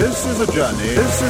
This is a journey into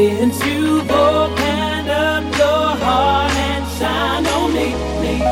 into the hand of your heart and shine on me, me.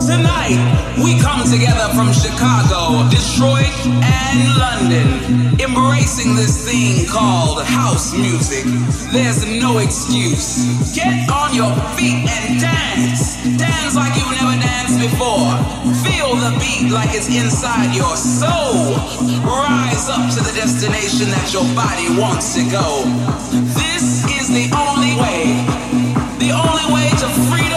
Tonight, we come together from Chicago, Detroit, and London, embracing this thing called house music. There's no excuse. Get on your feet and dance. Dance like you've never danced before. Feel the beat like it's inside your soul. Rise up to the destination that your body wants to go. This is the only way to free